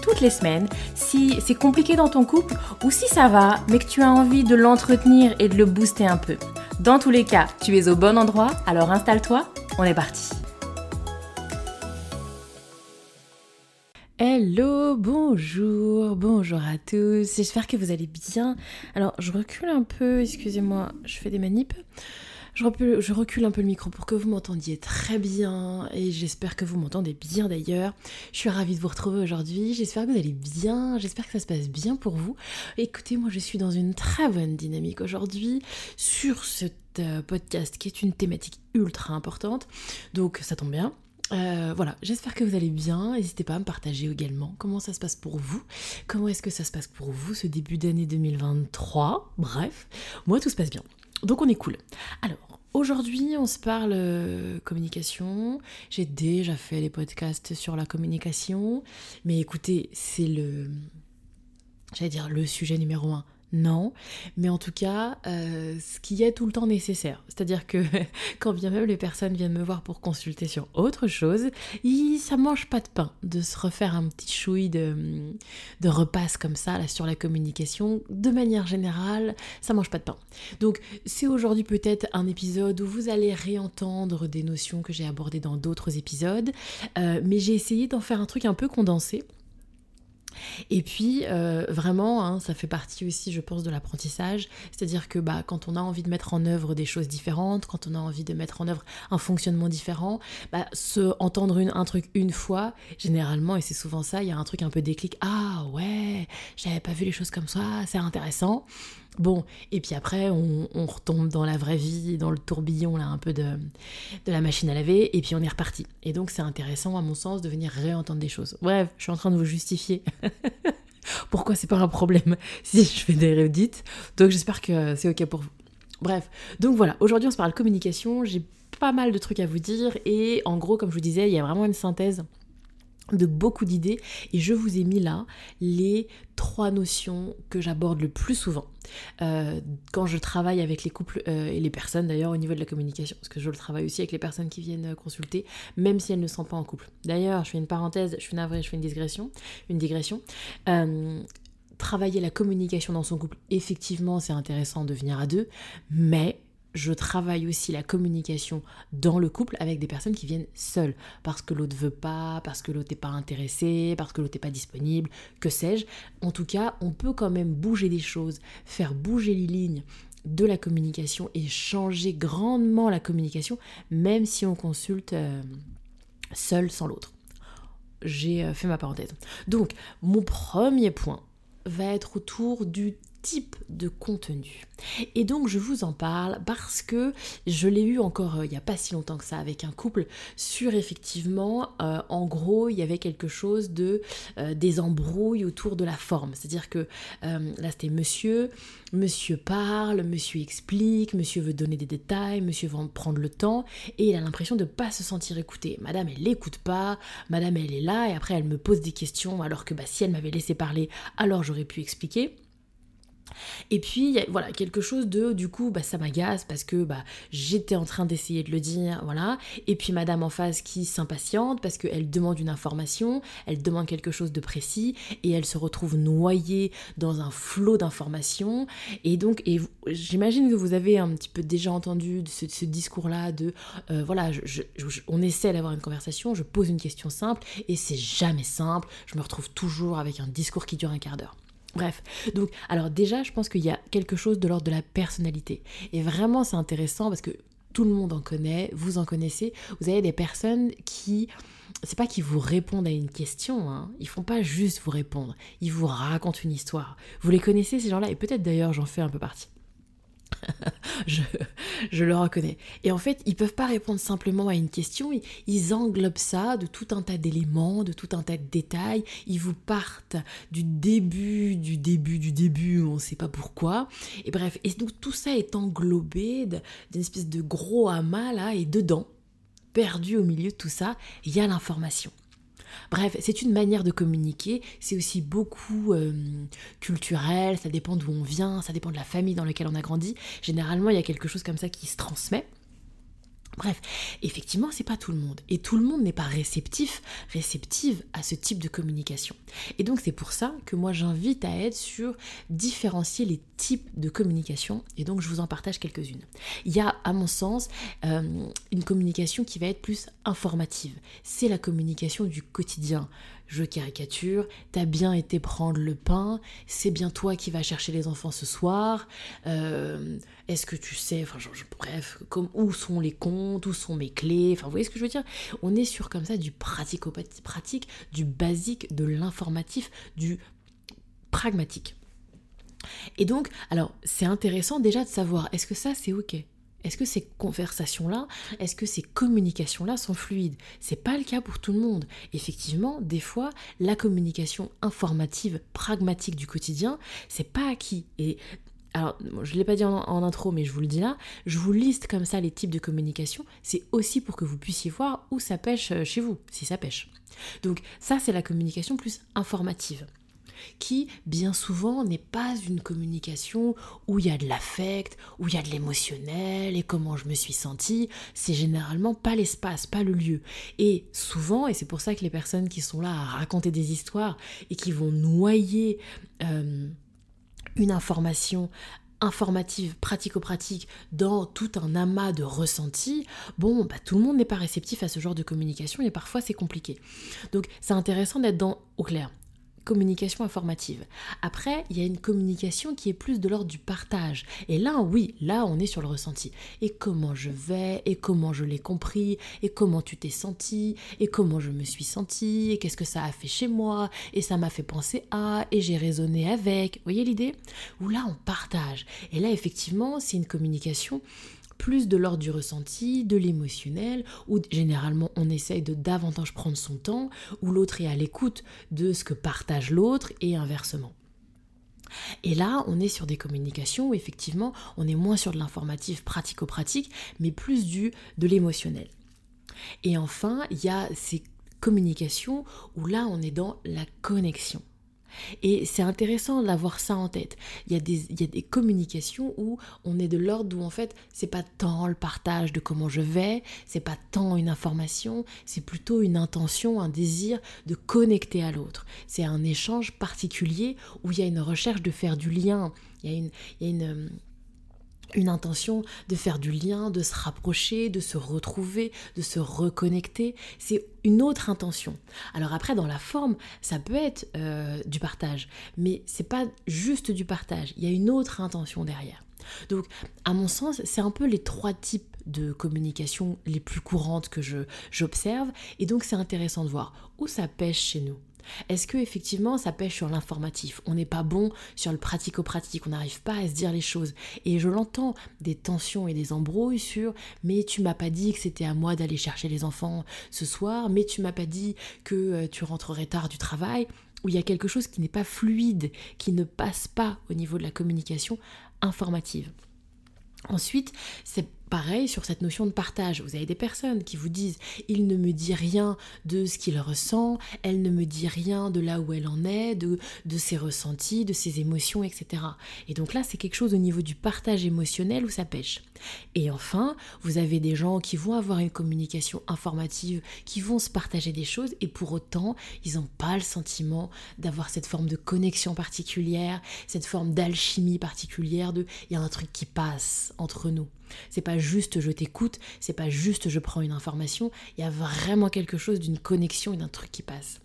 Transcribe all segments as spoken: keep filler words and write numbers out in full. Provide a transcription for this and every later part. toutes les semaines si c'est compliqué dans ton couple ou si ça va, mais que tu as envie de l'entretenir et de le booster un peu. Dans tous les cas, tu es au bon endroit, alors installe-toi, on est parti. Hello, bonjour, bonjour à tous, j'espère que vous allez bien. Alors, je recule un peu, excusez-moi, je fais des manips. Je recule, je recule un peu le micro pour que vous m'entendiez très bien et j'espère que vous m'entendez bien d'ailleurs. Je suis ravie de vous retrouver aujourd'hui, j'espère que vous allez bien, j'espère que ça se passe bien pour vous. Écoutez, moi je suis dans une très bonne dynamique aujourd'hui sur ce podcast qui est une thématique ultra importante, donc ça tombe bien. Euh, voilà, j'espère que vous allez bien, n'hésitez pas à me partager également comment ça se passe pour vous, comment est-ce que ça se passe pour vous ce début d'année deux mille vingt-trois, bref, moi tout se passe bien. Donc on est cool. Alors, aujourd'hui, on se parle euh, communication. J'ai déjà fait les podcasts sur la communication. Mais écoutez, c'est le... J'allais dire le sujet numéro un. Non, mais en tout cas, euh, ce qui est tout le temps nécessaire. C'est-à-dire que quand bien même les personnes viennent me voir pour consulter sur autre chose, ils, ça mange pas de pain de se refaire un petit chouï de, de repasse comme ça là, sur la communication. De manière générale, ça mange pas de pain. Donc c'est aujourd'hui peut-être un épisode où vous allez réentendre des notions que j'ai abordées dans d'autres épisodes, euh, mais j'ai essayé d'en faire un truc un peu condensé. Et puis euh, vraiment hein, ça fait partie aussi je pense de l'apprentissage, c'est-à-dire que bah, quand on a envie de mettre en œuvre des choses différentes, quand on a envie de mettre en œuvre un fonctionnement différent, bah, se entendre une, un truc une fois, généralement, et c'est souvent ça, il y a un truc un peu déclic, ah ouais, j'avais pas vu les choses comme ça, c'est intéressant. Bon, et puis après, on, on retombe dans la vraie vie, dans le tourbillon, là, un peu de, de la machine à laver, et puis on est reparti. Et donc, c'est intéressant, à mon sens, de venir réentendre des choses. Bref, je suis en train de vous justifier pourquoi c'est pas un problème si je fais des redites. Donc, j'espère que c'est OK pour vous. Bref, donc voilà, aujourd'hui, on se parle communication. J'ai pas mal de trucs à vous dire, et en gros, comme je vous disais, il y a vraiment une synthèse de beaucoup d'idées, et je vous ai mis là les trois notions que j'aborde le plus souvent euh, quand je travaille avec les couples euh, et les personnes d'ailleurs au niveau de la communication, parce que je le travaille aussi avec les personnes qui viennent consulter, même si elles ne sont pas en couple. D'ailleurs, je fais une parenthèse, je suis navrée, je fais une digression, une digression. Euh, travailler la communication dans son couple, effectivement, c'est intéressant de venir à deux, mais je travaille aussi la communication dans le couple avec des personnes qui viennent seules, parce que l'autre veut pas, parce que l'autre n'est pas intéressé, parce que l'autre n'est pas disponible, que sais-je. En tout cas, on peut quand même bouger des choses, faire bouger les lignes de la communication et changer grandement la communication, même si on consulte seul sans l'autre. J'ai fait ma parenthèse. Donc, mon premier point va être autour du type de contenu. Et donc je vous en parle parce que je l'ai eu encore euh, il n'y a pas si longtemps que ça avec un couple sur effectivement euh, en gros il y avait quelque chose de euh, des embrouilles autour de la forme, c'est-à-dire que euh, là c'était monsieur, monsieur parle, monsieur explique, monsieur veut donner des détails, monsieur veut prendre le temps et il a l'impression de ne pas se sentir écouté. Madame elle l'écoute pas, madame elle est là et après elle me pose des questions alors que bah, si elle m'avait laissé parler alors j'aurais pu expliquer. Et puis voilà, quelque chose de du coup bah, ça m'agace parce que bah, j'étais en train d'essayer de le dire, voilà, et puis madame en face qui s'impatiente parce qu'elle demande une information, elle demande quelque chose de précis et elle se retrouve noyée dans un flot d'informations. Et donc et vous, j'imagine que vous avez un petit peu déjà entendu ce, ce discours là de euh, voilà je, je, je, on essaie d'avoir une conversation, je pose une question simple et c'est jamais simple, je me retrouve toujours avec un discours qui dure un quart d'heure. Bref, donc alors déjà je pense qu'il y a quelque chose de l'ordre de la personnalité et vraiment c'est intéressant parce que tout le monde en connaît, vous en connaissez, vous avez des personnes qui, c'est pas qu'ils vous répondent à une question, hein. Ils font pas juste vous répondre, ils vous racontent une histoire, vous les connaissez ces gens-là et peut-être d'ailleurs j'en fais un peu partie. je, je le reconnais. Et en fait, ils peuvent pas répondre simplement à une question, ils, ils englobent ça de tout un tas d'éléments, de tout un tas de détails, ils vous partent du début, du début, du début, on sait pas pourquoi, et bref, et donc tout ça est englobé d'une espèce de gros amas là, et dedans, perdu au milieu de tout ça, il y a l'information. Bref, c'est une manière de communiquer, c'est aussi beaucoup euh, culturel, ça dépend d'où on vient, ça dépend de la famille dans laquelle on a grandi. Généralement, il y a quelque chose comme ça qui se transmet. Bref, effectivement, c'est pas tout le monde. Et tout le monde n'est pas réceptif, réceptive à ce type de communication. Et donc, c'est pour ça que moi, j'invite à être sur différencier les types de communication. Et donc, je vous en partage quelques-unes. Il y a, à mon sens, euh, une communication qui va être plus informative. C'est la communication du quotidien. Je caricature, t'as bien été prendre le pain, c'est bien toi qui vas chercher les enfants ce soir, euh, est-ce que tu sais, enfin genre, je, bref, comme, où sont les comptes, où sont mes clés, enfin vous voyez ce que je veux dire? On est sur comme ça du pratico-pratique, du basique, de l'informatif, du pragmatique. Et donc, alors c'est intéressant déjà de savoir, est-ce que ça c'est ok? Est-ce que ces conversations-là, est-ce que ces communications-là sont fluides? C'est pas le cas pour tout le monde. Effectivement, des fois, la communication informative, pragmatique du quotidien, c'est pas acquis. Et alors, je l'ai pas dit en, en intro, mais je vous le dis là, je vous liste comme ça les types de communication, c'est aussi pour que vous puissiez voir où ça pêche chez vous, si ça pêche. Donc ça, c'est la communication plus informative, qui, bien souvent, n'est pas une communication où il y a de l'affect, où il y a de l'émotionnel et comment je me suis sentie. C'est généralement pas l'espace, pas le lieu. Et souvent, et c'est pour ça que les personnes qui sont là à raconter des histoires et qui vont noyer euh, une information informative, pratico-pratique, dans tout un amas de ressentis, bon, bah, tout le monde n'est pas réceptif à ce genre de communication et parfois c'est compliqué. Donc, c'est intéressant d'être dans au clair. Communication informative. Après, il y a une communication qui est plus de l'ordre du partage. Et là, oui, là, on est sur le ressenti. Et comment je vais, et comment je l'ai compris, et comment tu t'es senti, et comment je me suis sentie, et qu'est-ce que ça a fait chez moi, et ça m'a fait penser à, et j'ai raisonné avec. Vous voyez l'idée ? Où là, on partage. Et là, effectivement, c'est une communication plus de l'ordre du ressenti, de l'émotionnel, où généralement on essaye de davantage prendre son temps, où l'autre est à l'écoute de ce que partage l'autre et inversement. Et là, on est sur des communications où effectivement, on est moins sur de l'informatif pratico-pratique, mais plus du, de l'émotionnel. Et enfin, il y a ces communications où là, on est dans la connexion. Et c'est intéressant d'avoir ça en tête. Il y a des, il y a des communications où on est de l'ordre où en fait, c'est pas tant le partage de comment je vais, c'est pas tant une information, c'est plutôt une intention, un désir de connecter à l'autre. C'est un échange particulier où il y a une recherche de faire du lien, il y a une... Il y a une une intention de faire du lien, de se rapprocher, de se retrouver, de se reconnecter, c'est une autre intention. Alors après, dans la forme, ça peut être euh, du partage, mais c'est pas juste du partage, il y a une autre intention derrière. Donc, à mon sens, c'est un peu les trois types de communication les plus courantes que je, j'observe, et donc c'est intéressant de voir où ça pêche chez nous. Est-ce que effectivement ça pêche sur l'informatif? On n'est pas bon sur le pratico-pratique, on n'arrive pas à se dire les choses. Et je l'entends, des tensions et des embrouilles sur « mais tu m'as pas dit que c'était à moi d'aller chercher les enfants ce soir, mais tu m'as pas dit que tu rentrerais tard du travail », où il y a quelque chose qui n'est pas fluide, qui ne passe pas au niveau de la communication informative. Ensuite, c'est pareil sur cette notion de partage. Vous avez des personnes qui vous disent « il ne me dit rien de ce qu'il ressent, elle ne me dit rien de là où elle en est, de, de ses ressentis, de ses émotions, et cetera » Et donc là, c'est quelque chose au niveau du partage émotionnel où ça pêche. Et enfin, vous avez des gens qui vont avoir une communication informative, qui vont se partager des choses et pour autant, ils n'ont pas le sentiment d'avoir cette forme de connexion particulière, cette forme d'alchimie particulière, de « il y a un truc qui passe entre nous ». C'est pas juste je t'écoute, c'est pas juste je prends une information, il y a vraiment quelque chose d'une connexion et d'un truc qui passe.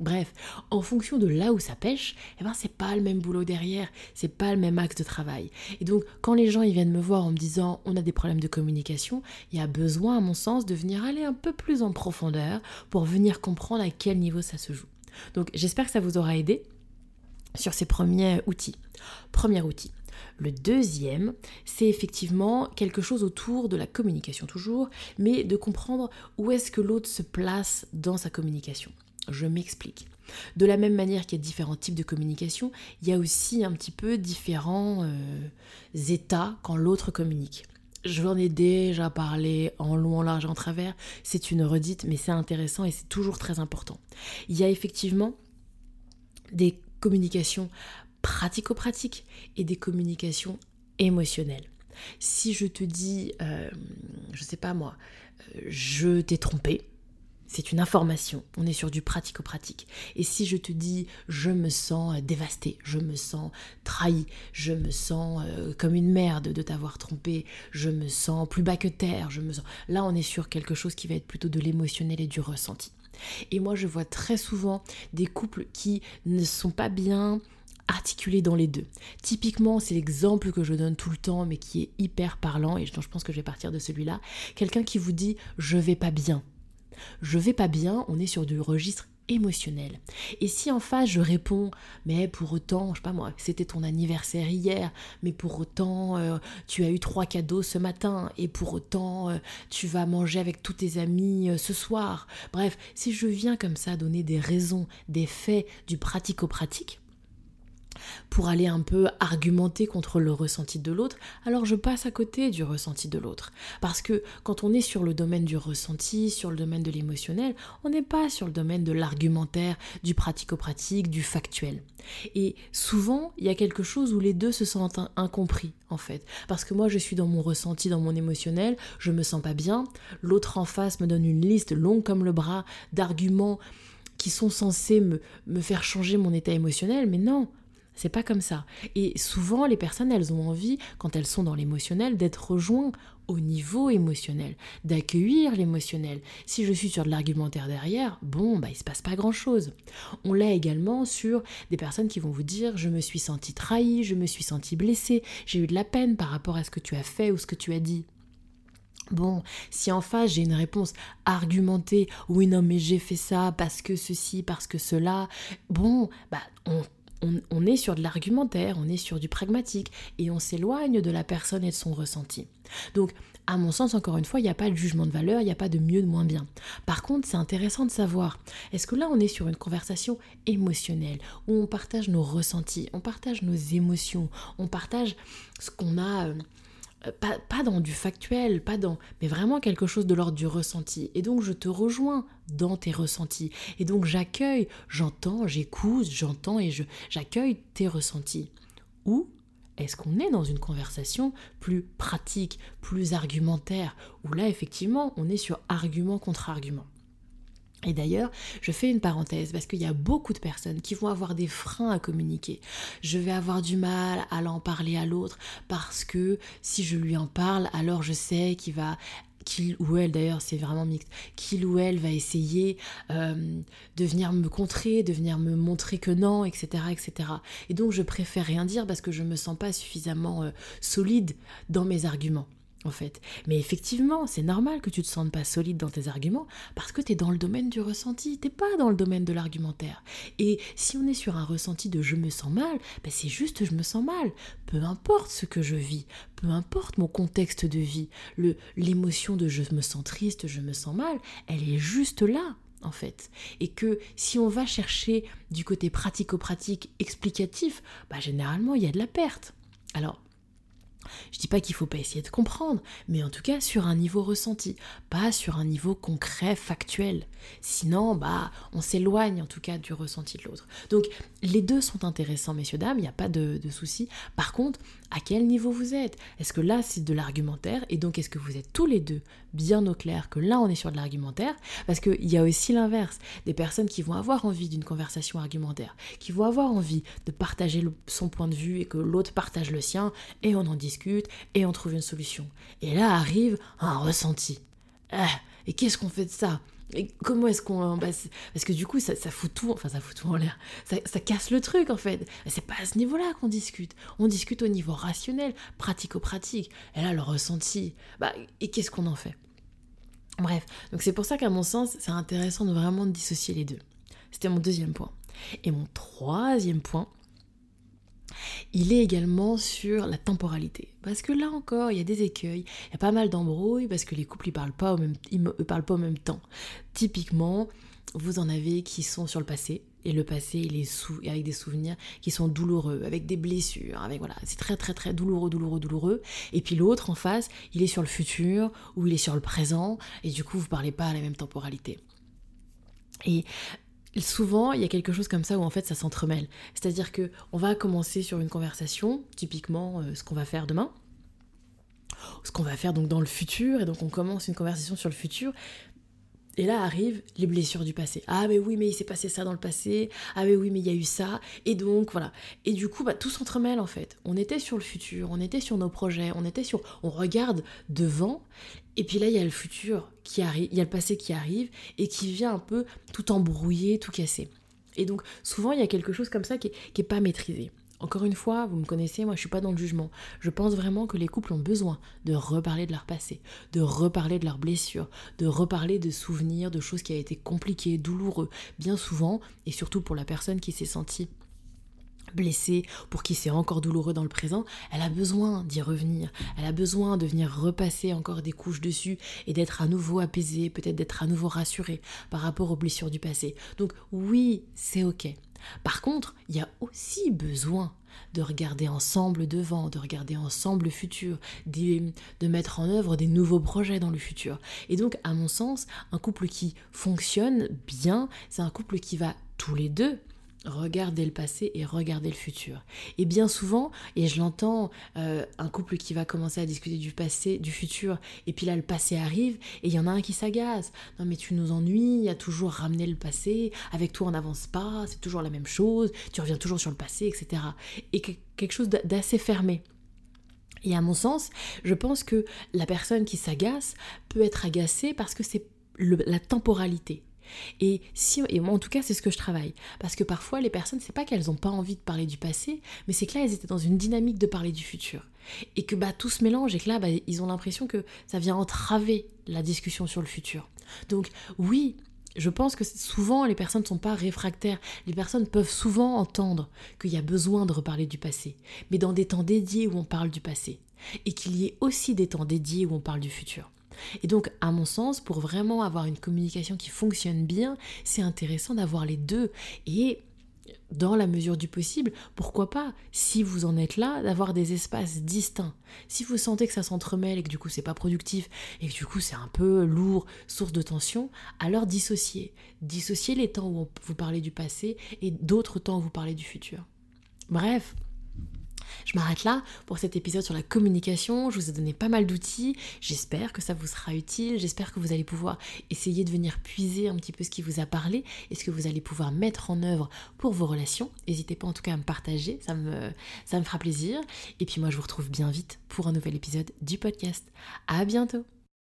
Bref, en fonction de là où ça pêche, eh ben c'est pas le même boulot derrière, c'est pas le même axe de travail. Et donc quand les gens ils viennent me voir en me disant on a des problèmes de communication, il y a besoin à mon sens de venir aller un peu plus en profondeur pour venir comprendre à quel niveau ça se joue. Donc j'espère que ça vous aura aidé sur ces premiers outils. Premier outil. Le deuxième, c'est effectivement quelque chose autour de la communication toujours, mais de comprendre où est-ce que l'autre se place dans sa communication. Je m'explique. De la même manière qu'il y a différents types de communication, il y a aussi un petit peu différents euh, états quand l'autre communique. Je vous en ai déjà parlé en long, en large et en travers, c'est une redite, mais c'est intéressant et c'est toujours très important. Il y a effectivement des communications pratico-pratiques et des communications émotionnelles. Si je te dis, euh, je sais pas moi, euh, je t'ai trompé, c'est une information, on est sur du pratico-pratique. Et si je te dis « je me sens dévastée, je me sens trahie, je me sens euh, comme une merde de t'avoir trompée, je me sens plus bas que terre, je me sens... » Là, on est sur quelque chose qui va être plutôt de l'émotionnel et du ressenti. Et moi, je vois très souvent des couples qui ne sont pas bien articulés dans les deux. Typiquement, c'est l'exemple que je donne tout le temps, mais qui est hyper parlant, et je pense que je vais partir de celui-là. Quelqu'un qui vous dit « je vais pas bien ». Je vais pas bien, on est sur du registre émotionnel. Et si en face je réponds, mais pour autant, je sais pas moi, c'était ton anniversaire hier, mais pour autant euh, tu as eu trois cadeaux ce matin, et pour autant euh, tu vas manger avec tous tes amis euh, ce soir. Bref, si je viens comme ça donner des raisons, des faits, du pratico-pratique, pour aller un peu argumenter contre le ressenti de l'autre, alors je passe à côté du ressenti de l'autre. Parce que quand on est sur le domaine du ressenti, sur le domaine de l'émotionnel, on n'est pas sur le domaine de l'argumentaire, du pratico-pratique, du factuel. Et souvent, il y a quelque chose où les deux se sentent incompris, en fait. Parce que moi, je suis dans mon ressenti, dans mon émotionnel, je me sens pas bien, l'autre en face me donne une liste longue comme le bras d'arguments qui sont censés me, me faire changer mon état émotionnel, mais non, c'est pas comme ça. Et souvent, les personnes, elles ont envie, quand elles sont dans l'émotionnel, d'être rejointes au niveau émotionnel, d'accueillir l'émotionnel. Si je suis sur de l'argumentaire derrière, bon, bah, il se passe pas grand-chose. On l'a également sur des personnes qui vont vous dire « je me suis sentie trahie, je me suis sentie blessée, j'ai eu de la peine par rapport à ce que tu as fait ou ce que tu as dit ». Bon, si en face j'ai une réponse argumentée « oui, non, mais j'ai fait ça parce que ceci, parce que cela », bon, bah, on On, on est sur de l'argumentaire, on est sur du pragmatique et on s'éloigne de la personne et de son ressenti. Donc, à mon sens, encore une fois, il n'y a pas de jugement de valeur, il n'y a pas de mieux, de moins bien. Par contre, c'est intéressant de savoir, est-ce que là, on est sur une conversation émotionnelle où on partage nos ressentis, on partage nos émotions, on partage ce qu'on a... Euh, Pas, pas dans du factuel, pas dans, mais vraiment quelque chose de l'ordre du ressenti. Et donc je te rejoins dans tes ressentis. Et donc j'accueille, j'entends, j'écoute, j'entends et je, j'accueille tes ressentis. Ou est-ce qu'on est dans une conversation plus pratique, plus argumentaire, où là effectivement on est sur argument contre argument. Et d'ailleurs, je fais une parenthèse parce qu'il y a beaucoup de personnes qui vont avoir des freins à communiquer. Je vais avoir du mal à en parler à l'autre parce que si je lui en parle, alors je sais qu'il va... qu'il ou elle, d'ailleurs, c'est vraiment mixte, qu'il ou elle va essayer euh, de venir me contrer, de venir me montrer que non, et cetera, et cetera. Et donc, je préfère rien dire parce que je me sens pas suffisamment euh, solide dans mes arguments. En fait. Mais effectivement, c'est normal que tu ne te sentes pas solide dans tes arguments parce que tu es dans le domaine du ressenti, tu n'es pas dans le domaine de l'argumentaire. Et si on est sur un ressenti de « je me sens mal », ben c'est juste « je me sens mal ». Peu importe ce que je vis, peu importe mon contexte de vie, le, l'émotion de « je me sens triste »,« je me sens mal », elle est juste là. En fait, et que si on va chercher du côté pratico-pratique explicatif, ben généralement il y a de la perte. Alors, je dis pas qu'il faut pas essayer de comprendre, mais en tout cas sur un niveau ressenti, pas sur un niveau concret, factuel. Sinon, bah, on s'éloigne en tout cas du ressenti de l'autre. Donc les deux sont intéressants, messieurs, dames, il n'y a pas de, de souci. Par contre, à quel niveau vous êtes ? Est-ce que là c'est de l'argumentaire ? Et donc est-ce que vous êtes tous les deux bien au clair que là on est sur de l'argumentaire ? Parce qu'il y a aussi l'inverse, des personnes qui vont avoir envie d'une conversation argumentaire, qui vont avoir envie de partager le, son point de vue et que l'autre partage le sien, et on en discute. Et on trouve une solution. Et là arrive un ressenti. Ah, et qu'est-ce qu'on fait de ça ? Et comment est-ce qu'on... Bah, parce que du coup, ça, ça fout tout... Enfin, ça fout tout en l'air. Ça, ça casse le truc, en fait. C'est pas à ce niveau-là qu'on discute. On discute au niveau rationnel, pratico-pratique. Et là, le ressenti... Bah, et qu'est-ce qu'on en fait ? Bref. Donc, c'est pour ça qu'à mon sens, c'est intéressant de vraiment dissocier les deux. C'était mon deuxième point. Et mon troisième point... Il est également sur la temporalité. Parce que là encore, il y a des écueils, il y a pas mal d'embrouilles, parce que les couples, ils parlent pas au même, ils me, ils parlent pas au même temps. Typiquement, vous en avez qui sont sur le passé, et le passé, il est sou- avec des souvenirs qui sont douloureux, avec des blessures, avec voilà, c'est très très très douloureux, douloureux, douloureux. Et puis l'autre en face, il est sur le futur, ou il est sur le présent, et du coup, vous parlez pas à la même temporalité. Et souvent, il y a quelque chose comme ça où en fait ça s'entremêle. C'est-à-dire que on va commencer sur une conversation, typiquement euh, ce qu'on va faire demain, ce qu'on va faire donc dans le futur, et donc on commence une conversation sur le futur. Et là arrivent les blessures du passé. Ah mais oui, mais il s'est passé ça dans le passé. Ah mais oui, mais il y a eu ça. Et donc voilà. Et du coup, bah, tout s'entremêle en fait. On était sur le futur, on était sur nos projets, on était sur... On regarde devant. Et puis là, il y a le futur qui arrive, il y a le passé qui arrive et qui vient un peu tout embrouiller, tout casser. Et donc souvent, il y a quelque chose comme ça qui est, qui est pas maîtrisé. Encore une fois, vous me connaissez, moi je suis pas dans le jugement. Je pense vraiment que les couples ont besoin de reparler de leur passé, de reparler de leurs blessures, de reparler de souvenirs, de choses qui avaient été compliquées, douloureuses, bien souvent, et surtout pour la personne qui s'est sentie blessée, pour qui c'est encore douloureux dans le présent, elle a besoin d'y revenir, elle a besoin de venir repasser encore des couches dessus et d'être à nouveau apaisée, peut-être d'être à nouveau rassurée par rapport aux blessures du passé. Donc oui, c'est ok. Par contre, il y a aussi besoin de regarder ensemble devant, de regarder ensemble le futur, de, de mettre en œuvre des nouveaux projets dans le futur. Et donc, à mon sens, un couple qui fonctionne bien, c'est un couple qui va tous les deux regarder le passé et regarder le futur. Et bien souvent, et je l'entends, euh, un couple qui va commencer à discuter du passé, du futur, et puis là le passé arrive, et il y en a un qui s'agace. Non mais tu nous ennuies, à toujours ramener le passé, avec toi on n'avance pas, c'est toujours la même chose, tu reviens toujours sur le passé, et cetera. Et quelque chose d'assez fermé. Et à mon sens, je pense que la personne qui s'agace peut être agacée parce que c'est le, la temporalité. Et, si, et moi en tout cas c'est ce que je travaille, parce que parfois les personnes, c'est pas qu'elles n'ont pas envie de parler du passé, mais c'est que là elles étaient dans une dynamique de parler du futur, et que bah, tout se mélange, et que là bah, ils ont l'impression que ça vient entraver la discussion sur le futur. Donc oui, je pense que souvent les personnes ne sont pas réfractaires, les personnes peuvent souvent entendre qu'il y a besoin de reparler du passé, mais dans des temps dédiés où on parle du passé, et qu'il y ait aussi des temps dédiés où on parle du futur. Et donc, à mon sens, pour vraiment avoir une communication qui fonctionne bien, c'est intéressant d'avoir les deux. Et dans la mesure du possible, pourquoi pas, si vous en êtes là, d'avoir des espaces distincts. Si vous sentez que ça s'entremêle et que du coup c'est pas productif et que du coup c'est un peu lourd, source de tension, alors dissociez. Dissociez les temps où vous parlez du passé et d'autres temps où vous parlez du futur. Bref. Je m'arrête là pour cet épisode sur la communication, je vous ai donné pas mal d'outils, j'espère que ça vous sera utile, j'espère que vous allez pouvoir essayer de venir puiser un petit peu ce qui vous a parlé et ce que vous allez pouvoir mettre en œuvre pour vos relations. N'hésitez pas en tout cas à me partager, ça me, ça me fera plaisir. Et puis moi je vous retrouve bien vite pour un nouvel épisode du podcast. À bientôt.